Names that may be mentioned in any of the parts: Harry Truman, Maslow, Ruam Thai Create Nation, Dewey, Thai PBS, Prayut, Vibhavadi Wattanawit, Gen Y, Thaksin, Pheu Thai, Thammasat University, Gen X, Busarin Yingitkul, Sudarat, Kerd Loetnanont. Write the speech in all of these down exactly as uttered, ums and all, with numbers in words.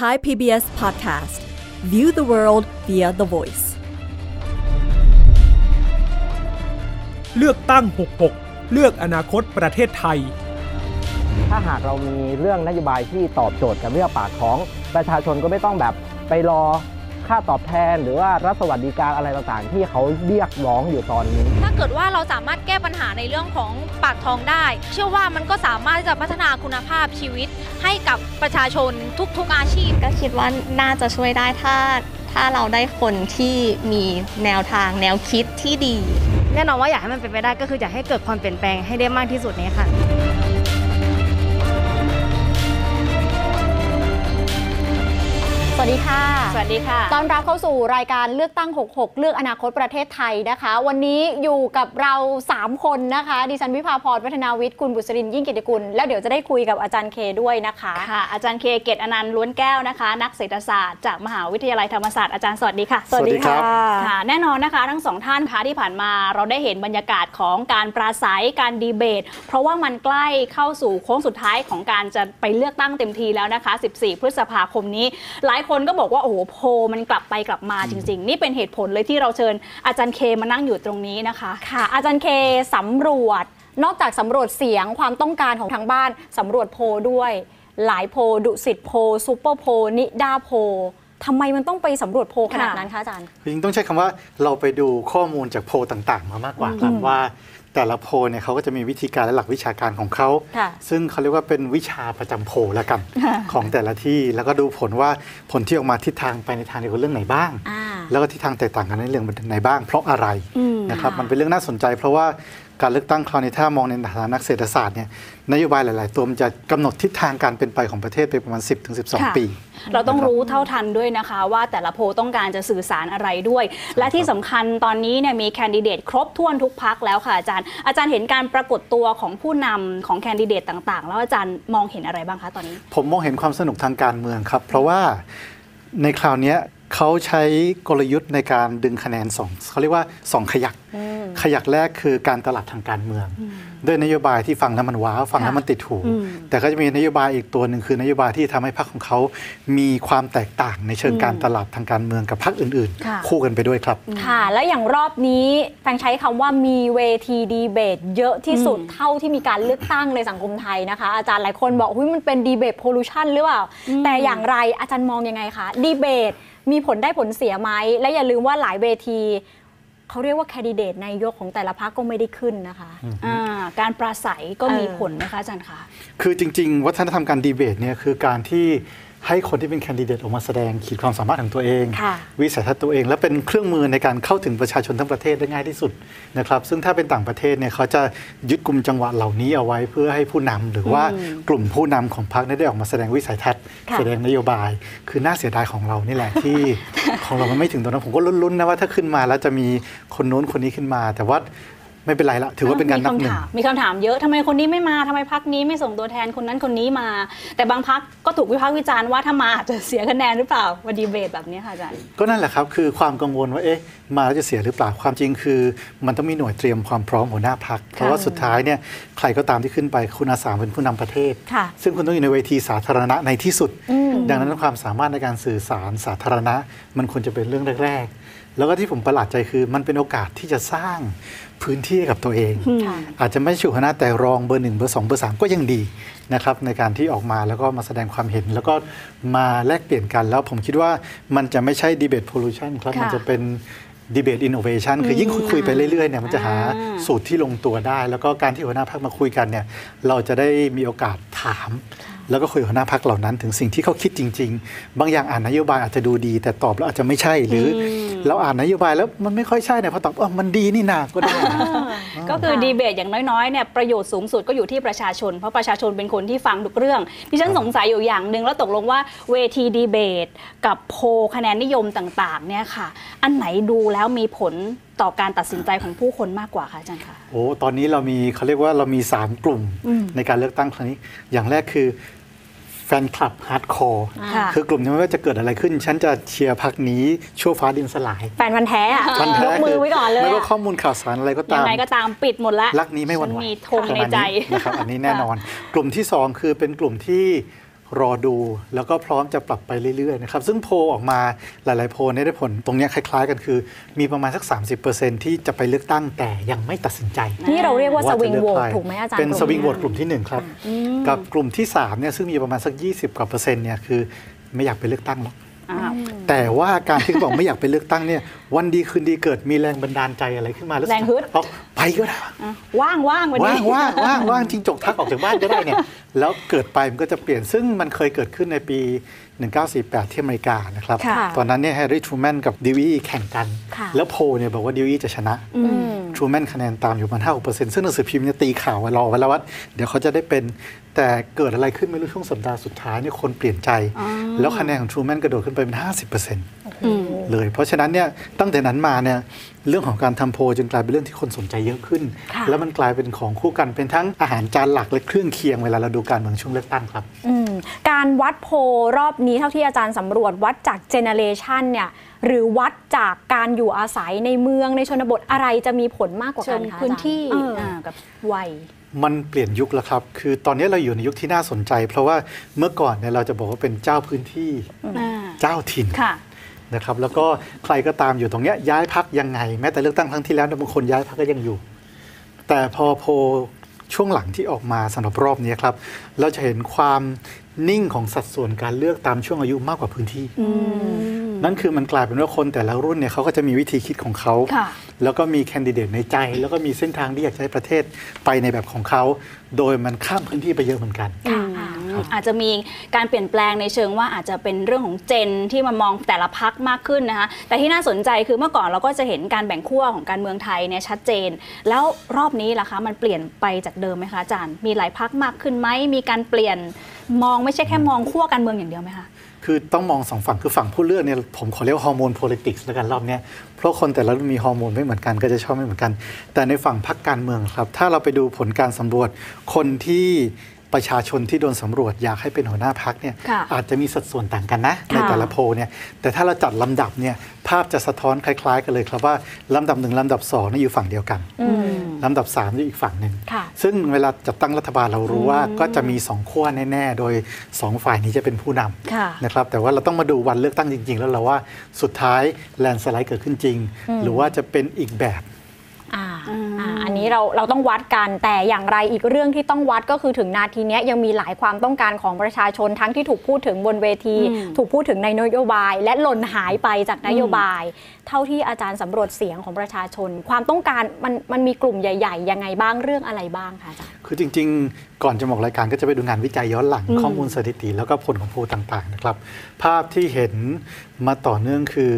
Thai พี บี เอส Podcast View the world via the voice เลือกตั้งหกหกเลือกอนาคตประเทศไทยถ้าหากเรามีเรื่องนโยบายที่ตอบโจทย์กับเรื่องปากของประชาชนก็ไม่ต้องแบบไปรอค่าตอบแทนหรือว่ารัฐสวัสดิการอะไรต่างๆที่เขาเรียกร้องอยู่ตอนนี้ถ้าเกิดว่าเราสามารถแก้ปัญหาในเรื่องของปากท้องได้เชื่อว่ามันก็สามารถจะพัฒนาคุณภาพชีวิตให้กับประชาชนทุกๆอาชีพก็คิดว่าน่าจะช่วยได้ถ้าถ้าเราได้คนที่มีแนวทางแนวคิดที่ดีแน่นอนว่าอยากให้มันเป็นไปได้ก็คืออยากให้เกิดความเปลี่ยนแปลงให้ได้มากที่สุดนี้ค่ะสวัสดีค่ะสวัสดีค่ะต้อนรับเข้าสู่รายการเลือกตั้งหกหกเลือกอนาคตประเทศไทยนะคะวันนี้อยู่กับเราสามคนนะคะดิฉันวิภาพรวัฒนาวิทย์คุณบุษรินทร์ยิ่งกิตติกุลแล้วเดี๋ยวจะได้คุยกับอาจารย์เคด้วยนะคะค่ะอาจารย์เคเกตอนันต์ล้วนแก้วนะคะนักเศรษฐศาสตร์จากมหาวิทยาลัยธรรมศาสตร์อาจารย์สวัสดีค่ะสวัสดีค่ะค่ะแน่นอนนะคะทั้งสองท่านคะที่ผ่านมาเราได้เห็นบรรยากาศของการปราศัยการดีเบตเพราะว่ามันใกล้เข้าสู่โค้งสุดท้ายของการจะไปเลือกตั้งเต็มทีแล้วนะคะสิบสี่พฤษภาคมนี้หลายคนก็บอกว่าโอ้โหโพมันกลับไปกลับมาจริงๆนี่เป็นเหตุผลเลยที่เราเชิญอาจารย์เคมานั่งอยู่ตรงนี้นะคะค่ะอาจารย์เคสำรวจนอกจากสำรวจเสียงความต้องการของทางบ้านสำรวจโพด้วยหลายโพดุสิตโพซูเปอร์โพนิดาโพทำไมมันต้องไปสำรวจโพขนาดนั้นคะอาจารย์จริงต้องใช้คำว่าเราไปดูข้อมูลจากโพต่างๆมามากกว่าครับว่าแต่ละโพเนี่ยเขาก็จะมีวิธีการและหลักวิชาการของเขาซึ่งเขาเรียกว่าเป็นวิชาประจำโพละกันของแต่ละที่แล้วก็ดูผลว่าผลที่ออกมาทิศทางไปในทางเดียวกันเรื่องไหนบ้างแล้วก็ทิศทางแตกต่างกันในเรื่องไหนบ้างเพราะอะไรนะครับมันเป็นเรื่องน่าสนใจเพราะว่าการเลือกตั้งคราวนี้ถ้ามองในฐานะนักเศรษฐศาสตร์เนี่ยนโยบายหลายๆตัวมันจะกำหนดทิศทางการเป็นไปของประเทศไปประมาณ สิบถึงสิบสอง ปีเราต้องรู้เท่าทันด้วยนะคะว่าแต่ละโพลต้องการจะสื่อสารอะไรด้วยและที่สำคัญตอนนี้เนี่ยมีแคนดิเดตครบถ้วนทุกพรรคแล้วค่ะอาจารย์อาจารย์เห็นการปรากฏตัวของผู้นำของแคนดิเดตต่างๆแล้วอาจารย์มองเห็นอะไรบ้างคะตอนนี้ผมมองเห็นความสนุกทางการเมืองครับเพราะว่าในคราวนี้เขาใช้กลยุทธ์ในการดึงคะแนนสองเขาเรียกว่าสองขยักขยักแรกคือการตลาดทางการเมืองด้วยนโยบายที่ฟังแล้วมันว้าวฟังแล้วมันติดหูแต่ก็จะมีนโยบายอีกตัวหนึ่งคือนโยบายที่ทำให้พรรคของเขามีความแตกต่างในเชิงการตลาดทางการเมืองกับพรรคอื่นๆคู่กันไปด้วยครับค่ะและอย่างรอบนี้แฟนใช้คำว่ามีเวทีดีเบตเยอะที่สุดเท่าที่มีการเลือกตั้งในสังคมไทยนะคะอาจารย์หลายคนบอกหุ้ยมันเป็นดีเบตโพลูชันหรือเปล่าแต่อย่างไรอาจารย์มองยังไงคะดีเบตมีผลได้ผลเสียไหมและอย่าลืมว่าหลายเวทีเขาเรียกว่าแคนดิเดตนายกของแต่ละพรรคก็ไม่ได้ขึ้นนะคะการปราศัยก็มีผลนะคะอาจารย์คะคือจริงๆวัฒนธรรมการดีเบตเนี่ยคือการที่ให้คนที่เป็นแคนดิเดตออกมาแสดงขีดความสามารถของตัวเองวิสัยทัศน์ตัวเองและเป็นเครื่องมือในการเข้าถึงประชาชนทั้งประเทศได้ง่ายที่สุดนะครับซึ่งถ้าเป็นต่างประเทศเนี่ยเขาจะยึดกลุ่มจังหวะเหล่านี้เอาไว้เพื่อให้ผู้นำหรือว่ากลุ่มผู้นำของพรรคได้ออกมาแสดงวิสัยทัศน์แสดงนโยบายคือน่าเสียดายของเรานี่แหละที่ ของเรามันไม่ถึงตรงนั้นผมก็ลุ้นๆนะว่าถ้าขึ้นมาแล้วจะมีคนโน้นคนนี้ขึ้นมาแต่ว่าไม่เป็นไรละถือว่าเป็นการนับหนึ่งมีคำถามเยอะทำไมคนนี้ไม่มาทำไมพรรคนี้ไม่ส่งตัวแทนคนนั้นคนนี้มาแต่บางพรรคก็ถูกวิพากษ์วิจารณ์ว่าถ้ามาอาจจะเสียคะแนนหรือเปล่าวันดีเบตแบบนี้ค่ะอาจารย์ก็นั่นแหละครับคือความกังวลว่าเอ๊ะมาแล้วจะเสียหรือเปล่าความจริงคือมันต้องมีหน่วยเตรียมความพร้อมหัวหน้าพรรคเพราะว่าสุดท้ายเนี่ยใครก็ตามที่ขึ้นไปคุณอาสาเป็นผู้นำประเทศซึ่งคุณต้องอยู่ในเวทีสาธารณะในที่สุดดังนั้นความสามารถในการสื่อสารสาธารณะมันควรจะเป็นเรื่องแรกแล้วก็ที่ผมประหลาดใจคือมันเป็นโอกาสที่จะสร้างพื้นที่กับตัวเองอาจจะไม่ใช่หัวหน้าแต่รองเบอร์หนึ่งเบอร์สองเบอร์สามก็ยังดีนะครับในการที่ออกมาแล้วก็มาแสดงความเห็นแล้วก็มาแลกเปลี่ยนกันแล้วผมคิดว่ามันจะไม่ใช่ดีเบตโพลูชันครับมันจะเป็นดีเบตอินโนเวชันคือยิ่งคุยไปเรื่อยๆเนี่ยมันจะหาสูตรที่ลงตัวได้แล้วก็การที่หัวหน้าพรรคมาคุยกันเนี่ยเราจะได้มีโอกาสถามแล้วก็คุยกับหัวหน้าพรรคเหล่านั้นถึงสิ่งที่เขาคิดจริงๆบางอย่างอ่านนโยบายอาจจะดูดีแต่ตอบแล้วอาจจะไม่ใช่หรือเราอ่านนโยบายแล้วมันไม่ค่อยใช่เนี่ยพอตอบอ๋อมันดีนี่นาก็ได้ก็คือดีเบตอย่างน้อยๆเนี่ยประโยชน์สูงสุดก็อยู่ที่ประชาชนเพราะประชาชนเป็นคนที่ฟังทุกเรื่องที่ฉันสงสัยอยู่อย่างนึงแล้วตกลงว่าเวทีดีเบตกับโพลคะแนนนิยมต่างๆเนี่ยค่ะอันไหนดูแล้วมีผลต่อการตัดสินใจของผู้คนมากกว่าค่ะอาจารย์คะโอ้ตอนนี้เรามีเขาเรียกว่าเรามีสามกลุ่มในการเลือกตั้งครั้งนี้อย่างแรกคือแฟนคลับฮาร์ดคอร์คือกลุ่มที่ไม่ว่าจะเกิดอะไรขึ้นฉันจะเชียร์พรรคนี้ชั่วฟ้าดินสลายแฟนพันธุ์แท้อ่ะยกมือไว้ก่อนเลยไม่ว่าข้อมูลข่าวสารอะไรก็ตามยังไงก็ตามปิดหมดละรักนี้ไม่หวั่นไหวมีธงในใจนะครับอันนี้แน่นอนกลุ่มที่สองคือเป็นกลุ่มที่ รอดูแล้วก็พร้อมจะปรับไปเรื่อยๆนะครับซึ่งโพลออกมาหลายๆโพลได้ผลตรงนี้คล้ายๆกันคือมีประมาณสัก สามสิบเปอร์เซ็นต์ ที่จะไปเลือกตั้งแต่ยังไม่ตัดสินใจนี่เราเรียกว่าสวิงโหวตถูกไหมอาจารย์เป็นสวิงโหวตกลุ่มที่หนึ่งครับกับกลุ่มที่สามเนี่ยซึ่งมีประมาณสักยี่สิบกว่าเปอร์เซ็นต์เนี่ยคือไม่อยากไปเลือกตั้งหรอกแต่ว่าการที่บอกไม่อยากไปเลือกตั้งเนี่ยวันดีคืนดีเกิดมีแรงบันดาลใจอะไรขึ้นมาแล้วแรงฮึดเอาไปก็ได้ว่างว่างวันนี้ว่างว่างว่างจริงจกทักออกจากบ้านก็ได้เนี่ยแล้วเกิดไปมันก็จะเปลี่ยนซึ่งมันเคยเกิดขึ้นในปีหนึ่งพันเก้าร้อยสี่สิบแปดที่อเมริกานะครับตอนนั้นเนี่ยแฮร์รี่ทรูแมนกับดิวีแข่งกันแล้วโพเนี่ยบอกว่าดิวีจะชนะทรูแมนคะแนนตามอยู่ประมาณ ห้าถึงหกเปอร์เซ็นต์ ซึ่งหนังสือพิมพ์เนี่ยตีข่าวรอไว้แล้วว่าเดี๋ยวเขาจะได้เป็นแต่เกิดอะไรขึ้นไม่รู้ช่วงสัปดาห์สุดท้ายเนี่ยคนเปลี่ยนใจแล้วคะแนนของทรูแมนกระโดดขึ้นไปเป็น ห้าสิบเปอร์เซ็นต์ เลยเพราะฉะนั้นเนี่ยตั้งแต่นั้นมาเนี่ยเรื่องของการทำโพลจึงกลายเป็นเรื่องที่คนสนใจเยอะขึ้นแล้วมันกลายเป็นของคู่กันเป็นทั้งอาหารจานหลักและเครื่องเคียงเวลาเราดูการเมืองช่วงเลือกตั้งครับการวัดโพลรอบนี้เท่าที่อาจารย์สำรวจวัดจากเจเนเรชันเนี่ยหรือวัดจากการอยู่อาศัยในเมืองในชนบทอะไรจะมีผลมากกว่ากันคะพื้นที่กับวัยมันเปลี่ยนยุคแล้วครับคือตอนนี้เราอยู่ในยุคที่น่าสนใจเพราะว่าเมื่อก่อนเนี่ยเราจะบอกว่าเป็นเจ้าพื้นที่เจ้าถิ่นนะครับแล้วก็ใครก็ตามอยู่ตรงนี้ย้ายพรรคยังไงแม้แต่เลือกตั้งครั้งที่แล้วบางคนย้ายพรรคก็ยังอยู่แต่พอโพลช่วงหลังที่ออกมาสำหรับรอบนี้ครับเราจะเห็นความนิ่งของสัดส่วนการเลือกตามช่วงอายุมากกว่าพื้นที่นั่นคือมันกลายเป็นว่าคนแต่ละรุ่นเนี่ยเขาก็จะมีวิธีคิดของเขาแล้วก็มีแคนดิเดตในใจแล้วก็มีเส้นทางที่อยากจะให้ประเทศไปในแบบของเขาโดยมันข้ามพื้นที่ไปเยอะเหมือนกันอาจจะมีการเปลี่ยนแปลงในเชิงว่าอาจจะเป็นเรื่องของเจนที่มามองแต่ละพรรคมากขึ้นนะคะแต่ที่น่าสนใจคือเมื่อก่อนเราก็จะเห็นการแบ่งขั้วของการเมืองไทยเนี่ยชัดเจนแล้วรอบนี้ล่ะคะมันเปลี่ยนไปจากเดิมไหมคะอาจารย์มีหลายพรรคมากขึ้นไหมมีการเปลี่ยนมองไม่ใช่แค่มองขั้วการเมืองอย่างเดียวไหมคะคือต้องมองสองฝั่งคือฝั่งผู้เลือกเนี่ยผมขอเรียกฮอร์โมน politics แล้วกันรอบนี้เพราะคนแต่ละรุ่นมีฮอร์โมนไม่เหมือนกันก็จะชอบไม่เหมือนกันแต่ในฝั่งพรรคการเมืองครับถ้าเราไปดูผลการสำรวจคนที่ประชาชนที่โดนสำรวจอยากให้เป็นหัวหน้าพรรคเนี่ยอาจจะมีสัดส่วนต่างกันนะในแต่ละโพลเนี่ยแต่ถ้าเราจัดลำดับเนี่ยภาพจะสะท้อนคล้ายๆกันเลยครับว่าลำดับหนึ่งลำดับสองนี่อยู่ฝั่งเดียวกันลำดับสามอยู่อีกฝั่งหนึ่งซึ่งเวลาจัดตั้งรัฐบาลเรารู้ว่าก็จะมีสองขั้วแน่ๆโดยสองฝ่ายนี้จะเป็นผู้นำนะครับแต่ว่าเราต้องมาดูวันเลือกตั้งจริงๆแล้วเราว่าสุดท้ายแลนด์สไลด์เกิดขึ้นจริงหรือว่าจะเป็นอีกแบบอันนี้เราเราต้องวัดกันแต่อย่างไรอีกเรื่องที่ต้องวัดก็คือถึงนาทีนี้ยังมีหลายความต้องการของประชาชนทั้งที่ถูกพูดถึงบนเวทีถูกพูดถึงในนโยบายและหล่นหายไปจากนโยบายเท่าที่อาจารย์สำรวจเสียงของประชาชนความต้องการมันมันมีกลุ่มใหญ่ๆยังไงบ้างเรื่องอะไรบ้างคะอาจารย์คือจริงๆก่อนจะออกรายการก็จะไปดูงานวิจัยย้อนหลังข้อมูลสถิติแล้วก็ผลของโพลต่างๆนะครับภาพที่เห็นมาต่อเนื่องคือ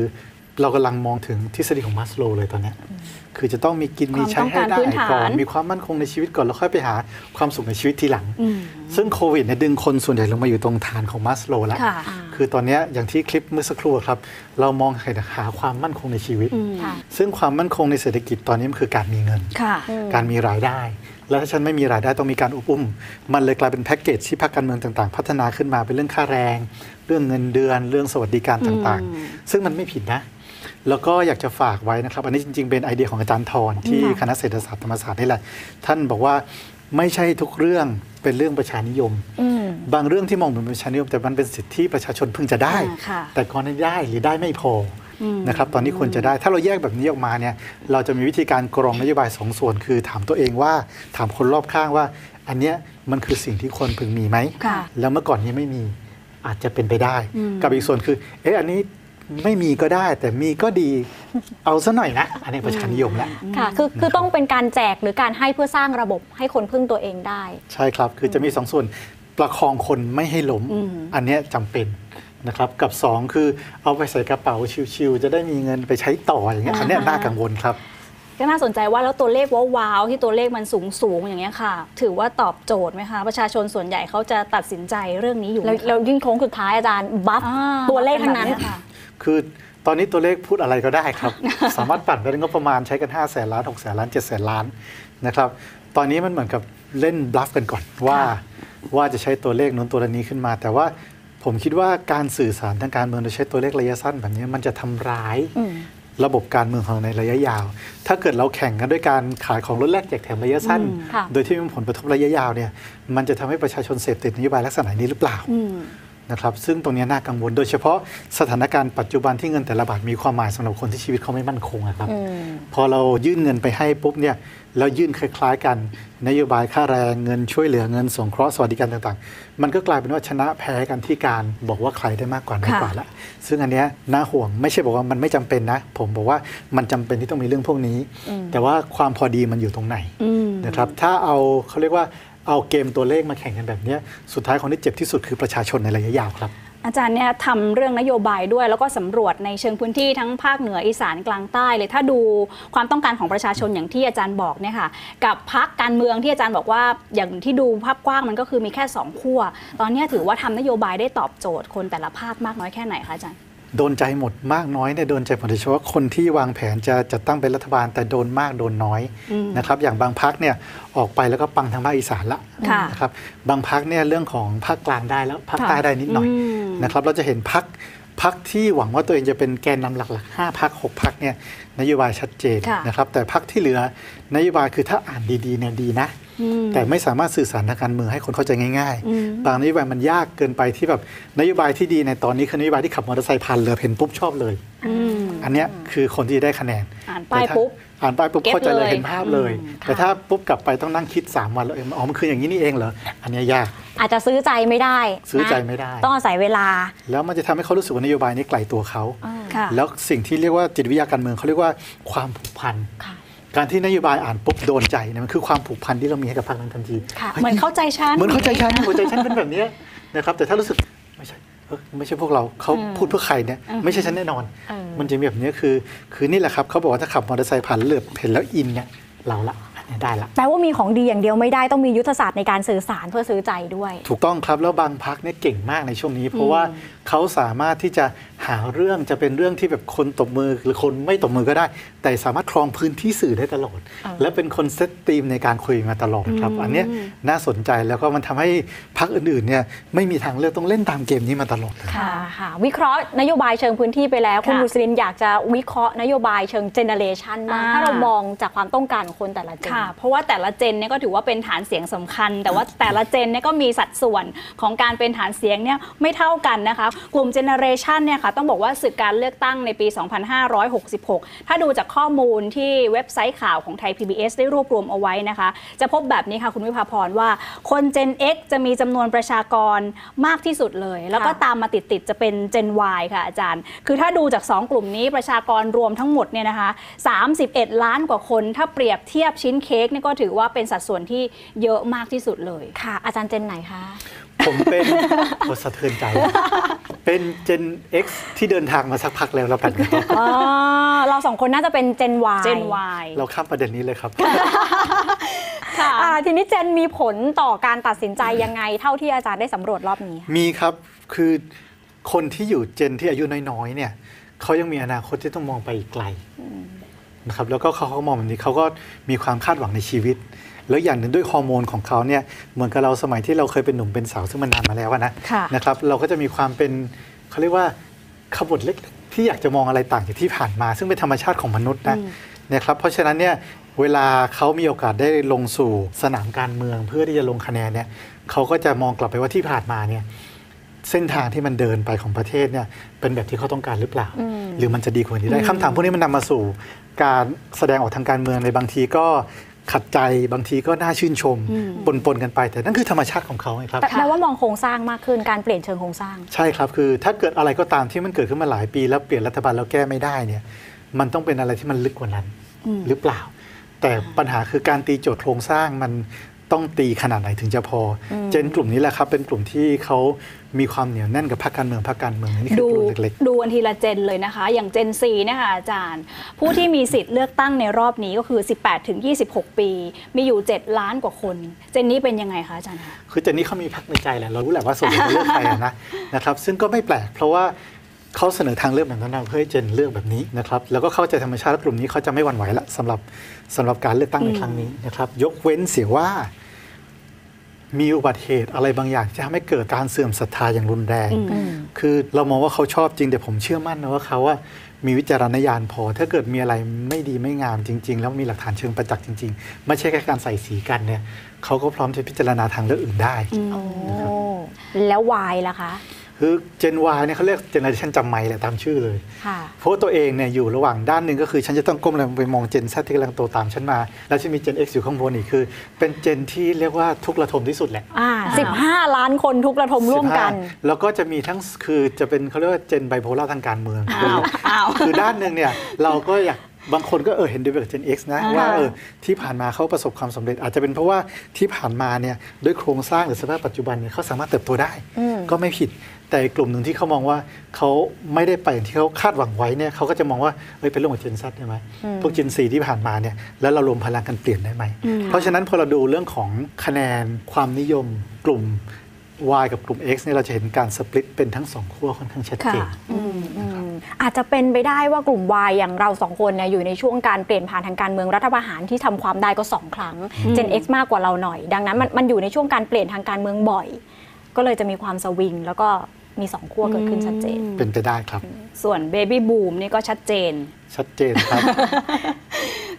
เรากำลังมองถึงทฤษฎีของมัสโลว์เลยตอนนี้คือจะต้องมีกินมีใช้ให้ได้ก่อนมีความมั่นคงในชีวิตก่อนแล้วค่อยไปหาความสุขในชีวิตทีหลังซึ่งโควิดเนี่ยดึงคนส่วนใหญ่ลงมาอยู่ตรงฐานของมัสโลว์แล้วคือตอนนี้อย่างที่คลิปเมื่อสักครู่ครับเรามองหาความมั่นคงในชีวิตซึ่งความมั่นคงในเศรษฐกิจตอนนี้มันคือการมีเงินการมีรายได้แล้วถ้าฉันไม่มีรายได้ต้องมีการอุปอุ้มมันเลยกลายเป็นแพ็กเกจที่พรรคการเมืองต่างๆพัฒนาขึ้นมาเป็นเรื่องค่าแรงเรื่องเงินเดือนเรื่องสวัสดิการต่างๆซึ่งมันไม่ผิดนะแล้วก็อยากจะฝากไว้นะครับอันนี้จริงๆเป็นไอเดียของอาจารย์ธรที่คณะเศรษฐศาสตร์ธรรมศาสตร์นี่แหละท่านบอกว่าไม่ใช่ทุกเรื่องเป็นเรื่องประชานิยมบางเรื่องที่มองเหมือนประชานิยมแต่มันเป็นสิทธิประชาชนพึงจะได้แต่ก่อนนั้นได้หรือได้ไม่พอนะครับตอนนี้ควรจะได้ถ้าเราแยกแบบนี้ออกมาเนี่ยเราจะมีวิธีการกรองนโยบายสองส่วนคือถามตัวเองว่าถามคนรอบข้างว่าอันเนี้ยมันคือสิ่งที่คนพึงมีไหมแล้วเมื่อก่อนนี้ไม่มีอาจจะเป็นไปได้กับอีกส่วนคือเอออันนี้ไม่มีก็ได้แต่มีก็ดีเอาซะหน่อยนะอันนี้ประชานิยมแล้วค่ะคือคือต้องเป็นการแจกหรือการให้เพื่อสร้างระบบให้คนพึ่งตัวเองได้ใช่ครับคือจะมีสองส่วนประคองคนไม่ให้ล้มอันนี้จำเป็นนะครับกับสองคือเอาไปใส่กระเป๋าชิวๆจะได้มีเงินไปใช้ต่ออย่างเงี้ยอันนี้น่ากังวลครับก็น่าสนใจว่าแล้วตัวเลขว้าวๆที่ตัวเลขมันสูงๆอย่างเงี้ยค่ะถือว่าตอบโจทย์ไหมคะประชาชนส่วนใหญ่เขาจะตัดสินใจเรื่องนี้อยู่แล้วยิ่งโค้งสุดท้ายอาจารย์บัฟตัวเลขทั้งนั้นคือตอนนี้ตัวเลขพูดอะไรก็ได้ครับ สามารถปั่นไปได้งบประมาณใช้กันห้าแสนล้านหกแสนล้านเจ็ดแสนล้านนะครับตอนนี้มันเหมือนกับเล่นบลัฟกันก่อนว่าว่าจะใช้ตัวเลขนั้นตัวนี้ขึ้นมาแต่ว่าผมคิดว่าการสื่อสารทางการเมืองโดยใช้ตัวเลขระยะสั้นแบบนี้มันจะทำร้าย ระบบการเมืองของในระยะยาวถ้าเกิดเราแข่งกันด้วยการขายของลดแลกแจกแถมระยะสั้นโดยที่มีผลกระทบระยะยาวเนี่ยมันจะทำให้ประชาชนเสพติดนโยบายลักษณะนี้หรือเปล่านะครับซึ่งตรงนี้น่ากังวลโดยเฉพาะสถานการณ์ปัจจุบันที่เงินแต่ละบาทมีความหมายสำหรับคนที่ชีวิตเขาไม่มั่นคงครับพอเรายื่นเงินไปให้ปุ๊บเนี่ยแล้วยื่นคล้ายๆกันนโยบายค่าแรงเงินช่วยเหลือเงินสงเคราะห์สวัสดิการต่างๆมันก็กลายเป็นว่าชนะแพ้กันที่การบอกว่าใครได้มากกว่าน้อยกว่าละซึ่งอันนี้น่าห่วงไม่ใช่บอกว่ามันไม่จำเป็นนะผมบอกว่ามันจำเป็นที่ต้องมีเรื่องพวกนี้แต่ว่าความพอดีมันอยู่ตรงไหนนะครับถ้าเอาเขาเรียกว่าเอาเกมตัวเลขมาแข่งกันแบบนี้สุดท้ายคนที่เจ็บที่สุดคือประชาชนในระยะยาวครับอาจารย์เนี่ยทำเรื่องนโยบายด้วยแล้วก็สำรวจในเชิงพื้นที่ทั้งภาคเหนืออีสานกลางใต้เลยถ้าดูความต้องการของประชาชนอย่างที่อาจารย์บอกเนี่ยค่ะกับพรรคการเมืองที่อาจารย์บอกว่าอย่างที่ดูภาพกว้างมันก็คือมีแค่สองขั้วตอนนี้ถือว่าทำนโยบายได้ตอบโจทย์คนแต่ละภาคมากน้อยแค่ไหนคะอาจารย์โดนใจหมดมากน้อยเนี่ยโดนใจหมดโดยเฉพาะคนที่วางแผนจะจัดตั้งเป็นรัฐบาลแต่โดนมากโดนน้อยนะครับอย่างบางพรรคเนี่ยออกไปแล้วก็ปังทางภาคอีสานละนะครับบางพรรคเนี่ยเรื่องของภาคกลางได้แล้วภาคใต้ได้นิดหน่อยนะครับเราจะเห็นพรรคพรรคที่หวังว่าตัวเองจะเป็นแกนนำหลักๆห้าพรรคหกพรรคเนี่ยนโยบายชัดเจนนะครับแต่พรรคที่เหลือนโยบายคือถ้าอ่านดีๆเนี่ยดีนะแต่ไม่สามารถสื่อสารทางการเมืองให้คนเข้าใจง่ายๆบางนโยบายมันยากเกินไปที่แบบนโยบายที่ดีในตอนนี้คือนโยบายที่ขับมอเตอร์ไซค์ผ่านเรือเห็นปุ๊บชอบเลยอันนี้คือคนที่ได้คะแนนอ่านป้ายปุ๊บอ่านป้ายปุ๊บเข้าใจเลยเห็นภาพเลยแต่ถ้าปุ๊บกลับไปต้องนั่งคิดสามวันแล้วอ๋อมันคืออย่างนี้นี่เองเหรออันนี้ยากอาจจะซื้อใจไม่ได้ซื้อใจไม่ได้ต้องอาศัยเวลาแล้วมันจะทำให้เขารู้สึกว่านโยบายนี้ไกลตัวเขาแล้วสิ่งที่เรียกว่าจิตวิทยาการเมืองเขาเรียกว่าความผูกพันการที่นโยบายอ่านปุ๊บโดนใจเนี่ยมันคือความผูกพันที่เรามีให้กับพรรคนั้นทันทีเหมือนเข้าใจฉันเหมือนเข้าใจฉันหัวใจฉันเป็นแบบนี้นะครับแต่ถ้ารู้สึกไม่ใช่ไม่ใช่พวกเราเขาพูดเพื่อใครเนี่ยไม่ใช่ฉันแน่นอนมันจะมีแบบนี้คือคือนี่แหละครับเขาบอกว่าถ้าขับมอเตอร์ไซค์ผ่านเหลือบเห็นแล้วอินเนี่ยเราละได้ละแปลว่ามีของดีอย่างเดียวไม่ได้ต้องมียุทธศาสตร์ในการสื่อสารเพื่อซื้อใจด้วยถูกต้องครับแล้วบางพรรคเนี่ยเก่งมากในช่วงนี้เพราะว่าเขาสามารถที่จะหาเรื่องจะเป็นเรื่องที่แบบคนตบมือหรือคนไม่ตบมือก็ได้แต่สามารถครองพื้นที่สื่อได้ตลอดและเป็นคนเซตธีมในการคุยมาตลอดครับอันนี้น่าสนใจแล้วก็มันทำให้พรรคอื่นๆเนี่ยไม่มีทางเลือกต้องเล่นตามเกมนี้มาตลอดค่ะค่ะวิเคราะห์นโยบายเชิงพื้นที่ไปแล้วคุณบุษรินอยากจะวิเคราะห์นโยบายเชิงเจเนเรชันมาถ้าเรามองจากความต้องการของคนแต่ละเจนค่ะเพราะว่าแต่ละเจนเนี่ยก็ถือว่าเป็นฐานเสียงสำคัญแต่ว่าแต่ละเจนเนี่ยก็มีสัดส่วนของการเป็นฐานเสียงเนี่ยไม่เท่ากันนะคะกลุ่มเจเนเรชันเนี่ยค่ะต้องบอกว่าศึกการเลือกตั้งในปีสองพันห้าร้อยหกสิบหกถ้าดูจากข้อมูลที่เว็บไซต์ข่าวของไทย พี บี เอส ได้รวบรวมเอาไว้นะคะจะพบแบบนี้ค่ะคุณวิภาพรว่าคน Gen X จะมีจำนวนประชากรมากที่สุดเลยแล้วก็ตามมาติดๆจะเป็น Gen Y ค่ะอาจารย์คือถ้าดูจากสองกลุ่มนี้ประชากรรวมทั้งหมดเนี่ยนะคะสามสิบเอ็ดล้านกว่าคนถ้าเปรียบเทียบชิ้นเค้กนี่ก็ถือว่าเป็นสัดส่วนที่เยอะมากที่สุดเลยค่ะอาจารย์เจนไหนคะผมเป็นโคตรสะเทือนใจเป็น Gen X ที่เดินทางมาสักพักแล้วเราผ่านกันเราสองคนน่าจะเป็น Gen Y Gen Y เราข้ามประเด็นนี้เลยครับทีนี้เจนมีผลต่อการตัดสินใจยังไงเท่าที่อาจารย์ได้สำรวจรอบนี้มีครับคือคนที่อยู่เจนที่อายุน้อยๆเนี่ยเขายังมีอนาคตที่ต้องมองไปอีกไกลนะครับแล้วก็เขาเขามองแบบนี้เขาก็มีความคาดหวังในชีวิตแล้วอย่างหนึ่งด้วยฮอร์โมนของเขาเนี่ยเหมือนกับเราสมัยที่เราเคยเป็นหนุ่มเป็นสาวซึ่งมันนานมาแล้วนะนะครับเราก็จะมีความเป็นเขาเรียกว่าขบถเล็กที่อยากจะมองอะไรต่างจากที่ผ่านมาซึ่งเป็นธรรมชาติของมนุษย์นะนะครับเพราะฉะนั้นเนี่ยเวลาเขามีโอกาสได้ลงสู่สนามการเมืองเพื่อที่จะลงคะแนนเนี่ยเขาก็จะมองกลับไปว่าที่ผ่านมาเนี่ยเส้นทางที่มันเดินไปของประเทศเนี่ยเป็นแบบที่เขาต้องการหรือเปล่าหรือมันจะดีกว่านี้ได้คำถามพวกนี้มันนำมาสู่การแสดงออกทางการเมืองในบางทีก็ขัดใจบางทีก็น่าชื่นชมปนปนกันไปแต่นั่นคือธรรมชาติของเขาครับแต่ว่ามองโครงสร้างมากขึ้นการเปลี่ยนเชิงโครงสร้างใช่ครับคือถ้าเกิดอะไรก็ตามที่มันเกิดขึ้นมาหลายปีแล้วเปลี่ยนรัฐบาลแล้วแก้ไม่ได้เนี่ยมันต้องเป็นอะไรที่มันลึกกว่านั้นหรือเปล่าแต่ปัญหาคือการตีโจทย์โครงสร้างมันต้องตีขนาดไหนถึงจะพอเจนกลุ่มนี้แหละครับเป็นกลุ่มที่เขามีความเหนียวแน่นกับพรรคการเมืองพรรคการเมืองนี่คือกลุ่มเล็กๆดูอันทีละเจนเลยนะคะอย่างเจน ซี นะคะอาจารย์ผู้ที่มีสิทธิ์เลือกตั้งในรอบนี้ก็คือ สิบแปดถึงยี่สิบหก ปีมีอยู่เจ็ดล้านกว่าคนเจนนี้เป็นยังไงคะอาจารย์คะคือเจนนี้เขามีพรรคในใจแหละเรารู้แหละว่าส่วนใหญ่จะเลือกใครนะนะครับซึ่งก็ไม่แปลกเพราะว่าเขาเสนอทางเลือกแบบนั้นเพื่อให้เจนเลือกแบบนี้นะครับแล้วก็เข้าใจธรรมชาติกลุ่มนี้เขาจะไม่หวั่นไหวละสำหรับสำหรับการเลือกตั้งในครั้งนี้นะครับยกเว้นเสียว่า มีอุบัติเหตุอะไรบางอย่างที่ทำให้เกิดการเสื่อมศรัทธาอย่างรุนแรงคือเรามองว่าเขาชอบจริงแต่ผมเชื่อมั่นนะว่าเขาว่ามีวิจารณญาณพอถ้าเกิดมีอะไรไม่ดีไม่งามจริงๆแล้วมีหลักฐานเชิงประจักษ์จริงๆไม่ใช่แค่การใส่สีกันเนี่ยเขาก็พร้อมจะพิจารณาทางเลือกอื่นได้แล้ววายล่ะคะคือเจนวายเนี่ยเขาเรียกเจเนอเรชันจำไม่แหละตามชื่อเลยเพราะตัวเองเนี่ยอยู่ระหว่างด้านหนึ่งก็คือฉันจะต้องก้มลงไปมองเจนแซดที่กำลังโตตามฉันมาแล้วฉันมีเจน เอ็กซ์ อยู่ข้างบนอีกคือเป็นเจนที่เรียกว่าทุกระทมที่สุดแหละสิบห้าล้านคนทุกระทมร่วมกันแล้วก็จะมีทั้งคือจะเป็นเขาเรียกว่าเจนไบโพล่าทางการเมืองคือด้านหนึ่งเนี่ยเราก็อยากบางคนก็เออเห็นด้วยกับเจน X นะว่าเออที่ผ่านมาเขาประสบความสำเร็จอาจจะเป็นเพราะว่าที่ผ่านมาเนี่ยด้วยโครงสร้างหรือสภาพปัจจุบันเนี่ยเขาสามารถเติบโตได้ก็ไม่ผิดแต่กลุ่มหนึ่งที่เขามองว่าเขาไม่ได้ไปอย่างที่เขาคาดหวังไว้เนี่ยเขาก็จะมองว่าเอ้ยเป็นเรื่องของเจน Z ใช่ไหมพวกเจน ซี ที่ผ่านมาเนี่ยแล้วเรารวมพลังกันเปลี่ยนได้ไหมเพราะฉะนั้นพอเราดูเรื่องของคะแนนความนิยมกลุ่ม Y กับกลุ่ม X เนี่ยเราจะเห็นการสปลิตเป็นทั้งสองขั้วค่อนข้างชัดเจนอาจจะเป็นไปได้ว่ากลุ่ม Y อย่างเราสองคนเนี่ยอยู่ในช่วงการเปลี่ยนผ่านทางการเมืองรัฐประหารที่ทำความได้ก็สองครั้งเจน X มากกว่าเราหน่อยดังนั้นมันอยู่ในช่วงการเปลี่ยนทางการเมืองบ่อยก็เลยจะมีความสวิงแล้วก็มีสองขั้วเกิดขึ้นชัดเจนเป็นไปได้ครับส่วนเบบี้บูมนี่ก็ชัดเจนชัดเจนครับ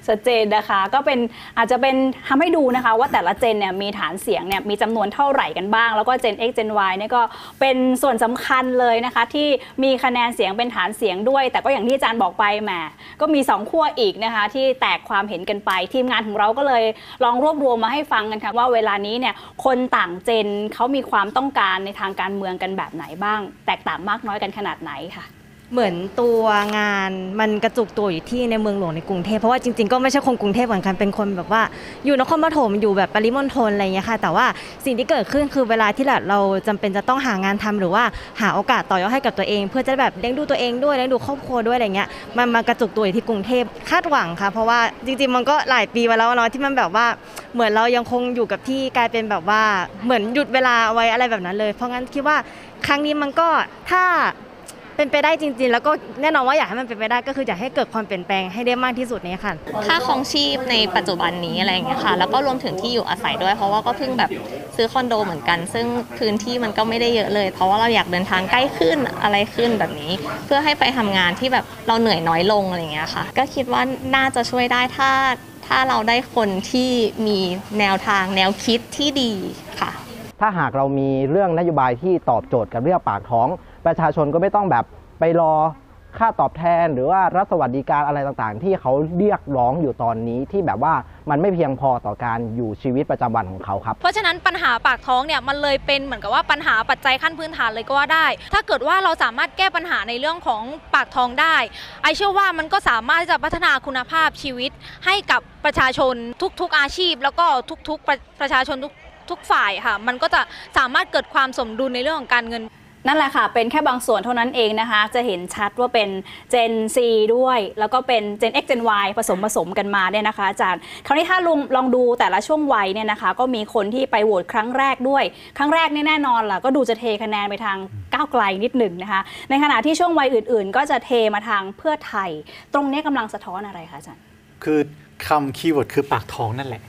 ชัดเจนนะคะก็เป็นอาจจะเป็นทำให้ดูนะคะว่าแต่ละเจนเนี่ยมีฐานเสียงเนี่ยมีจำนวนเท่าไหร่กันบ้างแล้วก็เจน X เจน Y เนี่ยก็เป็นส่วนสำคัญเลยนะคะที่มีคะแนนเสียงเป็นฐานเสียงด้วยแต่ก็อย่างที่อาจารย์บอกไปแหมก็มีสองขั้วอีกนะคะที่แตกความเห็นกันไปทีมงานของเราก็เลยลองรวบรวมมาให้ฟังกันค่ะว่าเวลานี้เนี่ยคนต่างเจนเขามีความต้องการในทางการเมืองกันแบบไหนบ้างแตกต่างมากน้อยกันขนาดไหนค่ะเหมือนตัวงานมันกระจุกตัวอยู่ที่ในเมืองหลวงในกรุงเทพเพราะว่าจริงๆก็ไม่ใช่คนกรุงเทพเหมือนกันเป็นคนแบบว่าอยู่นครปฐมอยู่แบบปริมณฑลอะไรอย่างเงี้ยค่ะแต่ว่าสิ่งที่เกิดขึ้นคือเวลาที่เราจำเป็นจะต้องหางานทำหรือว่าหาโอกาสต่อยอดให้กับตัวเองเพื่อจะแบบเลี้ยงดูตัวเองด้วยเลี้ยงดูครอบครัวด้วยอะไรเงี้ยมันมากระจุกตัวอยู่ที่กรุงเทพคาดหวังค่ะเพราะว่าจริงๆมันก็หลายปีมาแล้วเนาะที่มันแบบว่าเหมือนเรายังคงอยู่กับที่กลายเป็นแบบว่าเหมือนหยุดเวลาไว้อะไรแบบนั้นเลยเพราะงั้นคิดว่าครั้งนี้มันก็ถ้าเป็นไปได้จริงๆแล้วก็แน่นอนว่าอยากให้มันเป็นไปได้ก็คืออยากให้เกิดความเปลี่ยนแปลงให้ได้มากที่สุดนี้ค่ะค่าครองชีพในปัจจุบันนี้อะไรอย่างเงี้ยค่ะแล้วก็รวมถึงที่อยู่อาศัยด้วยเพราะว่าก็เพิ่งแบบซื้อคอนโดเหมือนกันซึ่งพื้นที่มันก็ไม่ได้เยอะเลยเพราะว่าเราอยากเดินทางใกล้ขึ้นอะไรขึ้นแบบนี้เพื่อให้ไปทำงานที่แบบเราเหนื่อยน้อยลงอะไรอย่างเงี้ยค่ะก็คิดว่าน่าจะช่วยได้ถ้าถ้าเราได้คนที่มีแนวทางแนวคิดที่ดีค่ะถ้าหากเรามีเรื่องนโยบายที่ตอบโจทย์กับเรื่องปากท้องประชาชนก็ไม่ต้องแบบไปรอค่าตอบแทนหรือว่ารัฐสวัสดิการอะไรต่างๆที่เขาเรียกร้องอยู่ตอนนี้ที่แบบว่ามันไม่เพียงพอต่อการอยู่ชีวิตประจำวันของเขาครับเพราะฉะนั้นปัญหาปากท้องเนี่ยมันเลยเป็นเหมือนกับว่าปัญหาปัจจัยขั้นพื้นฐานเลยก็ว่าได้ถ้าเกิดว่าเราสามารถแก้ปัญหาในเรื่องของปากท้องได้ไอเชื่อว่ามันก็สามารถจะพัฒนาคุณภาพชีวิตให้กับประชาชนทุกๆอาชีพแล้วก็ทุกๆ ประ, ประชาชนทุกทุกฝ่ายค่ะมันก็จะสามารถเกิดความสมดุลในเรื่องของการเงินนั่นแหละค่ะเป็นแค่บางส่วนเท่านั้นเองนะคะจะเห็นชัดว่าเป็นเจน C ด้วยแล้วก็เป็นเจน X เจน Y ผสมผสมกันมาเนี่ยนะคะอาจารย์คราวนี้ถ้าลองดูแต่ละช่วงวัยเนี่ยนะคะก็มีคนที่ไปโหวตครั้งแรกด้วยครั้งแรกแน่นอนล่ะก็ดูจะเทคะแนนไปทางก้าวไกลนิดหนึ่งนะคะในขณะที่ช่วงวัยอื่นๆก็จะเทมาทางเพื่อไทยตรงนี้กำลังสะท้อนอะไรคะอาจารย์คือคำคีย์เวิร์ดคือปากท้องนั่นแหล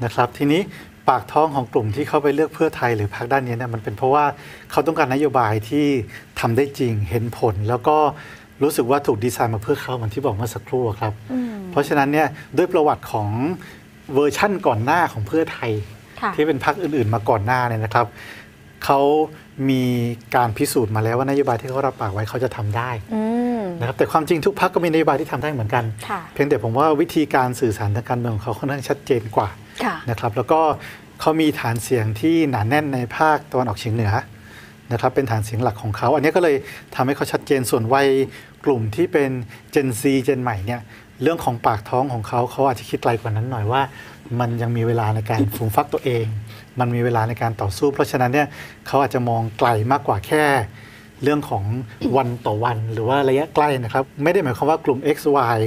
ะนะครับทีนี้ปากท้องของกลุ่มที่เข้าไปเลือกเพื่อไทยหรือพรรคด้านนี้เนี่ยมันเป็นเพราะว่าเขาต้องการนโยบายที่ทำได้จริงเห็นผลแล้วก็รู้สึกว่าถูกดีไซน์มาเพื่อเขาเหมือนที่บอกเมื่อสักครู่ครับเพราะฉะนั้นเนี่ยด้วยประวัติของเวอร์ชั่นก่อนหน้าของเพื่อไทยที่เป็นพรรคอื่นๆมาก่อนหน้าเนี่ยนะครับเขามีการพิสูจน์มาแล้วว่านโยบายที่เขารับปากไว้เขาจะทำได้นะครับแต่ความจริงทุกพรรคก็มีนโยบายที่ทำได้เหมือนกันเพียงแต่ผมว่าวิธีการสื่อสารทางการเมืองของเขาค่อนข้างชัดเจนกว่านะครับแล้วก็เขามีฐานเสียงที่หนาแน่นในภาคตะวันออกเฉียงเหนือนะครับเป็นฐานเสียงหลักของเขาอันนี้ก็เลยทำให้เขาชัดเจนส่วนวัยกลุ่มที่เป็นเจน ซี เจนใหม่เนี่ยเรื่องของปากท้องของเขาเขาอาจจะคิดไกลกว่านั้นหน่อยว่ามันยังมีเวลาในการฟูมฟักตัวเองมันมีเวลาในการต่อสู้เพราะฉะนั้นเนี่ยเขาอาจจะมองไกลมากกว่าแค่เรื่องของวันต่อวันหรือว่าระยะใกล้นะครับไม่ได้หมายความว่ากลุ่ม X Y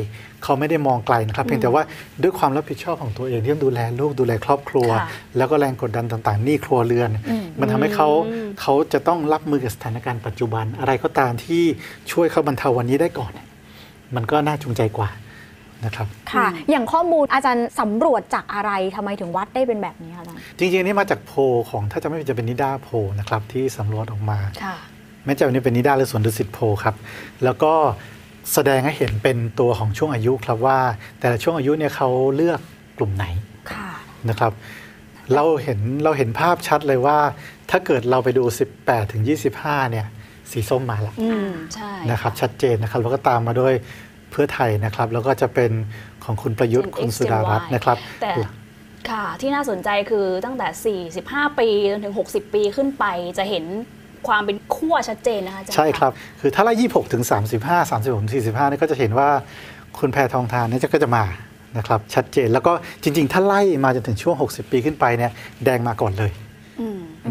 เขาไม่ได้มองไกลนะครับเพียงแต่ว่าด้วยความรับผิดชอบของตัวเองที่ต้องดูแลลูกดูแลครอบครัวแล้วก็แรงกดดันต่างๆหนี้ครัวเรือนมันทำให้เขาเขาจะต้องรับมือกับสถานการณ์ปัจจุบันอะไรก็ตามที่ช่วยเขาบรรเทาวันนี้ได้ก่อนมันก็น่าจูงใจกว่า นะครับค่ะอย่างข้อมูลอาจารย์สำรวจจากอะไรทำไมถึงวัดได้เป็นแบบนี้คะอาจารย์จริงๆนี่มาจากโพลของถ้าจะไม่จะเป็นนิด้าโพลนะครับที่สำรวจออกมาแม้จะวันนี้เป็นนิด้าหรือสวนดุสิตโพลครับแล้วก็แสดงให้เห็นเป็นตัวของช่วงอายุครับว่าแต่ละช่วงอายุเนี่ยเขาเลือกกลุ่มไหนนะครับเราเห็นเราเห็นภาพชัดเลยว่าถ้าเกิดเราไปดู สิบแปดถึงยี่สิบห้า เนี่ยสีส้มมาแล้วนะครับชัดเจนนะครับแล้วก็ตามมาด้วยเพื่อไทยนะครับแล้วก็จะเป็นของคุณประยุทธ์คุณสุดารัตน์นะครับแต่ค่ะที่น่าสนใจคือตั้งแต่สี่สิบห้าปีจนถึงหกสิบปีขึ้นไปจะเห็นความเป็นขั้วชัดเจนนะคะอาจารย์ใช่ครับคือถ้าไล่ยี่สิบหกถึงสามสิบห้า สามสิบหกถึงสี่สิบห้านี่ก็จะเห็นว่าคุณแพทองธารนี่ก็จะมานะครับชัดเจนแล้วก็จริงๆถ้าไล่มาจนถึงช่วงหกสิบปีขึ้นไปเนี่ยแดงมาก่อนเลย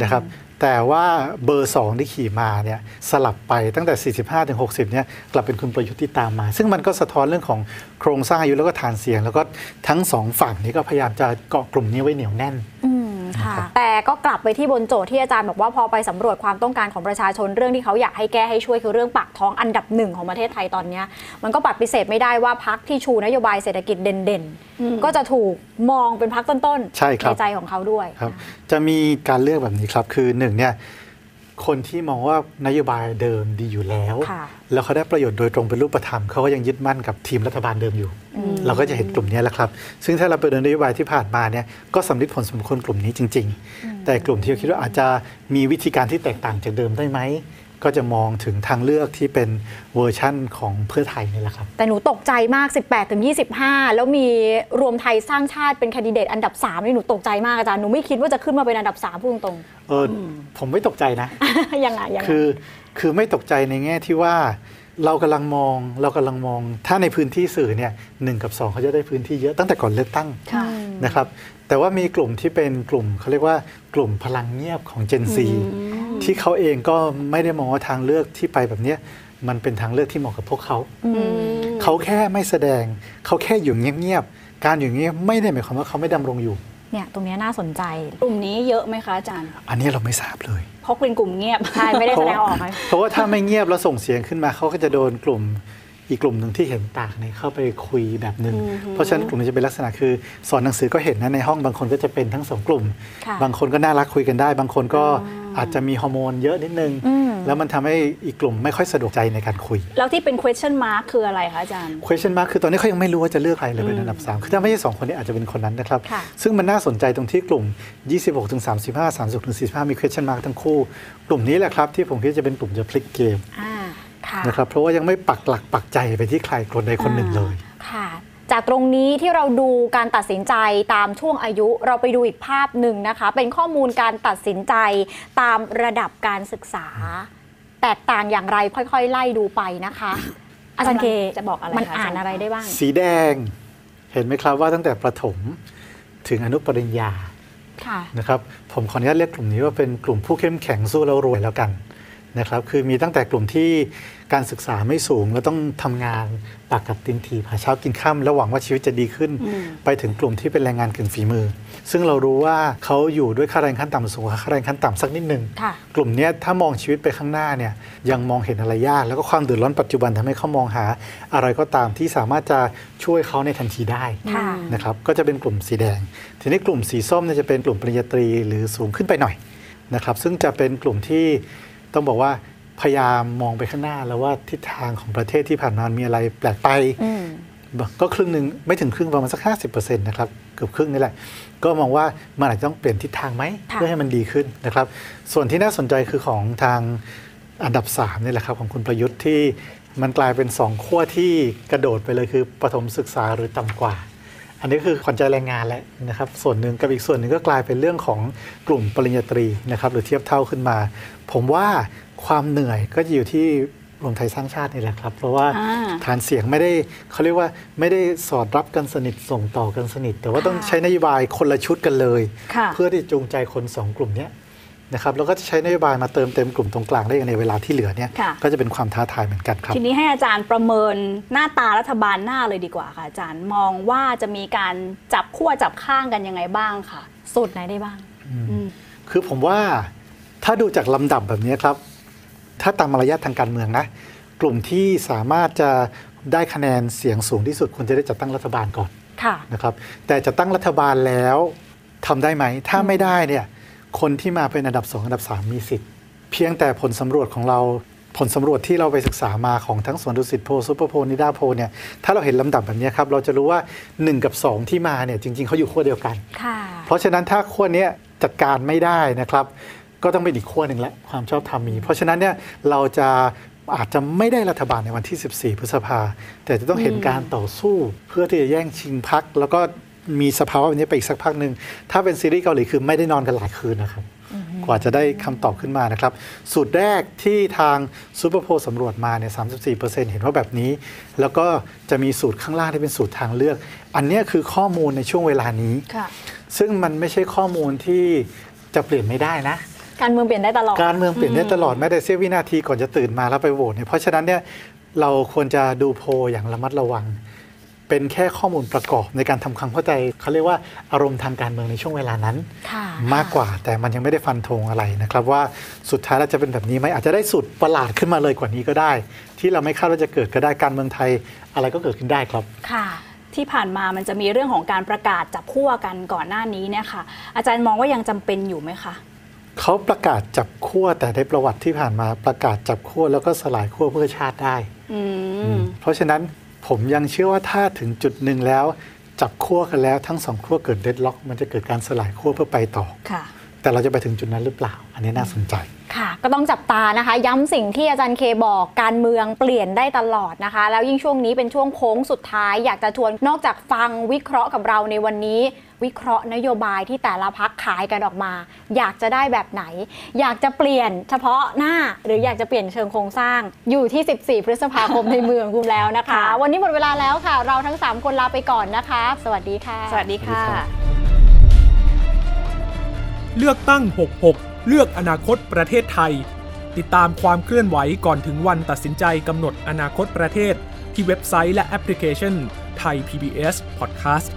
นะครับแต่ว่าเบอร์สองที่ขี่มาเนี่ยสลับไปตั้งแต่สี่สิบห้าถึงหกสิบเนี่ยกลับเป็นคุณประยุทธ์ที่ตามมาซึ่งมันก็สะท้อนเรื่องของโครงสร้างอายุแล้วก็ฐานเสียงแล้วก็ทั้งสองฝั่งนี้ก็พยายามจะเกาะกลุ่มนี้ไว้เหนียวแน่นแต่ก็กลับไปที่บนโจทย์ที่อาจารย์บอกว่าพอไปสำรวจความต้องการของประชาชนเรื่องที่เขาอยากให้แก้ให้ช่วยคือเรื่องปากท้องอันดับหนึ่งของประเทศไทยตอนนี้มันก็ปฏิเสธไม่ได้ว่าพรรคที่ชูนโยบายเศรษฐกิจเด่นๆก็จะถูกมองเป็นพรรคต้นๆในใจของเขาด้วยครับจะมีการเลือกแบบนี้ครับคือหนึ่งเนี่ยคนที่มองว่านโยบายเดิมดีอยู่แล้วแล้วเขาได้ประโยชน์โดยตรงเป็นรูปธรรมเขาก็ยังยึดมั่นกับทีมรัฐบาลเดิมอยู่เราก็จะเห็นกลุ่มนี้แหละครับซึ่งถ้าเราไปดูนโยบายที่ผ่านมาเนี่ยก็สำลิดผลสมควรกลุ่มนี้จริงๆแต่กลุ่มที่เราคิดว่าอาจจะมีวิธีการที่แตกต่างจากเดิมได้ไหมก็จะมองถึงทางเลือกที่เป็นเวอร์ชั่นของเพื่อไทยนี่แหละครับแต่หนูตกใจมากสิบแปดถึงยี่สิบห้าแล้วมีรวมไทยสร้างชาติเป็นแคนดิเดตอันดับสามนี่หนูตกใจมากอาจารย์หนูไม่คิดว่าจะขึ้นมาเป็นอันดับสามพูดตรงๆเออผมไม่ตกใจนะยังไงยังไงคือคือไม่ตกใจในแง่ที่ว่าเรากำลังมองเรากำลังมองถ้าในพื้นที่สื่อเนี่ยหนึ่งกับสองเขาจะได้พื้นที่เยอะตั้งแต่ก่อนเลือกตั้งนะครับแต่ว่ามีกลุ่มที่เป็นกลุ่มเขาเรียกว่ากลุ่มพลังเงียบของ Gen Zที่เขาเองก็ไม่ได้มองว่าทางเลือกที่ไปแบบนี้มันเป็นทางเลือกที่เหมาะกับพวกเขาเขาแค่ไม่แสดงเขาแค่อยู่เงียบๆการอยู่เงียบไม่ได้หมายความว่าเขาไม่ดำรงอยู่เนี่ยตรงนี้น่าสนใจกลุ่มนี้เยอะไหมคะอาจารย์อันนี้เราไม่ทราบเลยเพราะเป็นกลุ่มเงียบใช่ไม่ได้แสดงออกเพราะว่าถ้าไม่เงียบแล้วส่งเสียงขึ้นมาเขาก็จะโดนกลุ่มอีกกลุ่มหนึ่งที่เห็นต่างเนี่ยเข้าไปคุยแบบหนึ่งเพราะฉะนั้นกลุ่มนี้จะเป็นลักษณะคือสอนหนังสือก็เห็นนะในห้องบางคนก็จะเป็นทั้งสองกลุ่มบางคนก็น่ารักคุยกันได้บางคนก็อาจจะมีฮอร์โมนเยอะนิดนึงแล้วมันทำให้อีกกลุ่มไม่ค่อยสะดวกใจในการคุยแล้วที่เป็น question mark คืออะไรคะอาจารย์ question mark คือตอนนี้เขายังไม่รู้ว่าจะเลือกใครเลยเป็นอันดับสามคือถ้าไม่ใช่สองคนนี้อาจจะเป็นคนนั้นนะครับซึ่งมันน่าสนใจตรงที่กลุ่ม ยี่สิบหกถึงสามสิบห้า สามสิบหกถึงสี่สิบห้า มี question mark ทั้งคู่กลุ่มนี้แหละครับที่ผมคิดจะเป็นกลุ่มจะพลิกเกมนะครับเพราะว่ายังไม่ปักหลักปักใจไปที่ใครคนใดคนหนึ่งเลยค่ะจากตรงนี้ที่เราดูการตัดสินใจตามช่วงอายุเราไปดูอีกภาพหนึ่งนะคะเป็นข้อมูลการตัดสินใจตามระดับการศึกษาแตกต่างอย่างไรค่อยๆไล่ดูไปนะคะอาจารย์เคจะบอกอะไรมันอ่านอะไรได้บ้างสีแดงเห็นไหมครับว่าตั้งแต่ประถมถึงอนุปริญญานะครับผมขออนุญาตเรียกกลุ่มนี้ว่าเป็นกลุ่มผู้เข้มแข็งสู้แล้วรวยแล้วกันนะครับคือมีตั้งแต่กลุ่มที่การศึกษาไม่สูงแล้วต้องทำงานปากกัดตินทีหาเช้ากินค่ำแล้วหวังว่าชีวิตจะดีขึ้นไปถึงกลุ่มที่เป็นแรงงานกึ่งฝีมือซึ่งเรารู้ว่าเขาอยู่ด้วยค่าแรงขั้นต่ำสูงค่าแรงขั้นต่ำสักนิดนึงกลุ่มนี้ถ้ามองชีวิตไปข้างหน้าเนี่ยยังมองเห็นอะไรยากแล้วก็ความเดือดร้อนปัจจุบันทำให้เขามองหาอะไรก็ตามที่สามารถจะช่วยเขาในทันทีได้นะครับก็จะเป็นกลุ่มสีแดงทีนี้กลุ่มสีส้มจะเป็นกลุ่มปริญญาตรีหรือสูงขึ้นไปหน่อยนะครับซึ่งจะเป็นกลุ่มที่ต้องบอกว่าพยายามมองไปข้างหน้าแล้วว่าทิศทางของประเทศที่ผ่านมามีอะไรแปลกไปก็ครึ่งหนึ่งไม่ถึงครึ่งประมาณสัก ห้าสิบเปอร์เซ็นต์ นะครับเกือบครึ่งนี่แหละก็มองว่ามันอาจจะต้องเปลี่ยนทิศทางไหมเพื่อให้มันดีขึ้นนะครับส่วนที่น่าสนใจคือของทางอันดับสามนี่แหละครับของคุณประยุทธ์ที่มันกลายเป็นสองขั้วที่กระโดดไปเลยคือประถมศึกษาหรือต่ำกว่าอันนี้คือขวัญใจแรงงานแหละนะครับส่วนหนึ่งกับอีกส่วนหนึ่งก็กลายเป็นเรื่องของกลุ่มปริญญาตรีนะครับหรือเทียบเท่าขึ้นมาผมว่าความเหนื่อยก็จะอยู่ที่รวมไทยสร้างชาตินี่แหละครับเพราะว่าฐานเสียงไม่ได้เขาเรียกว่าไม่ได้สอดรับกันสนิทส่งต่อกันสนิทแต่ว่าต้องใช้นโยบายคนละชุดกันเลยเพื่อที่จูงใจคนสองกลุ่มนี้นะครับแล้วก็จะใช้นโยบายมาเติมเต็มกลุ่มตรงกลางได้ในเวลาที่เหลือเนี่ยก็จะเป็นความท้าทายเหมือนกันครับทีนี้ให้อาจารย์ประเมินหน้าตารัฐบาลหน้าเลยดีกว่าค่ะอาจารย์มองว่าจะมีการจับขั้วจับข้างกันยังไงบ้างค่ะสุดไหนได้บ้างคือผมว่าถ้าดูจากลำดับแบบนี้ครับถ้าตามมารยาททางการเมืองนะกลุ่มที่สามารถจะ ได้คะแนนเสียงสูงที่สุดคุณจะได้จัดตั้งรัฐบาลก่อนนะครับแต่จะตั้งรัฐบาลแล้วทำได้ไหมถ้าไม่ได้เนี่ยคนที่มาเป็นอันดับสองอันดับสามมีสิทธิ์เพียงแต่ผลสำรวจของเราผลสำรวจที่เราไปศึกษามาของทั้งสวนดุสิตโพลซูเปอร์โพลนิดาโพลเนี่ยถ้าเราเห็นลำดับแบบนี้ครับเราจะรู้ว่าหนึ่งกับสองที่มาเนี่ยจริงๆเขาอยู่ขั้วเดียวกันเพราะฉะนั้นถ้าขั้วนี้จัดการไม่ได้นะครับก็ต้องเป็นอีกขั้วหนึ่งและความชอบธรรมมีเพราะฉะนั้นเนี่ยเราจะอาจจะไม่ได้รัฐบาลในวันที่สิบสี่พฤษภาแต่จะต้องเห็นการต่อสู้เพื่อที่จะแย่งชิงพรรคแล้วก็มีสภาวะแบบนี้ไปอีกสักพักหนึ่งถ้าเป็นซีรีส์เกาหลีคือไม่ได้นอนกันหลายคืนนะครับกว่าจะได้คำตอบขึ้นมานะครับสูตรแรกที่ทางซูเปอร์โพลสำรวจมาเนี่ย สามสิบสี่เปอร์เซ็นต์ เห็นว่าแบบนี้แล้วก็จะมีสูตรข้างล่างที่เป็นสูตรทางเลือกอันนี้คือข้อมูลในช่วงเวลานี้ซึ่งมันไม่ใช่ข้อมูลที่จะเปลี่ยนไม่ได้นะการเมืองเปลี่ยนได้ตลอดการเมืองเปลี่ยนได้ตลอดแม้แต่เสี้ยววินาทีก่อนจะตื่นมาแล้วไปโหวตเนี่ยเพราะฉะนั้นเนี่ยเราควรจะดูโพลอย่างระมัดระวังเป็นแค่ข้อมูลประกอบในการทำความเข้าใจเขาเรียกว่าอารมณ์ทางการเมืองในช่วงเวลานั้นมากกว่าแต่มันยังไม่ได้ฟันธงอะไรนะครับว่าสุดท้ายแล้วจะเป็นแบบนี้ไหมอาจจะได้สุดประหลาดขึ้นมาเลยกว่านี้ก็ได้ที่เราไม่คาดว่าจะเกิดก็ได้การเมืองไทยอะไรก็เกิดขึ้นได้ครับค่ะที่ผ่านมามันจะมีเรื่องของการประกาศจับคั่วกันก่อนหน้านี้เนี่ยค่ะอาจารย์มองว่ายังจำเป็นอยู่ไหมคะเขาประกาศจับคั่วแต่ในประวัติที่ผ่านมาประกาศจับคั่วแล้วก็สลายคั่วเพื่อชาติได้เพราะฉะนั้นผมยังเชื่อว่าถ้าถึงจุดหนึ่งแล้วจับคั่วกันแล้วทั้งสองขั้วเกิดเดดล็อกมันจะเกิดการสลายขั้วเพื่อไปต่อแต่เราจะไปถึงจุดนั้นหรือเปล่าอันนี้น่าสนใจค่ะก็ต้องจับตานะคะย้ำสิ่งที่อาจารย์เคบอกการเมืองเปลี่ยนได้ตลอดนะคะแล้วยิ่งช่วงนี้เป็นช่วงโค้งสุดท้ายอยากจะชวนนอกจากฟังวิเคราะห์กับเราในวันนี้วิเคราะห์นโยบายที่แต่ละพรรคขายกันออกมาอยากจะได้แบบไหนอยากจะเปลี่ยนเฉพาะหน้าหรืออยากจะเปลี่ยนเชิงโครงสร้างอยู่ที่สิบสี่พฤษภาคม ในมือของคุณแล้วนะคะ วันนี้หมดเวลาแล้วค่ะเราทั้งสามคนลาไปก่อนนะคะสวัสดีค่ะสวัสดีค่ะเลือกตั้งหกหกเลือกอนาคตประเทศไทยติดตามความเคลื่อนไหวก่อนถึงวันตัดสินใจกำหนดอนาคตประเทศที่เว็บไซต์และแอปพลิเคชัน Thai พี บี เอส Podcast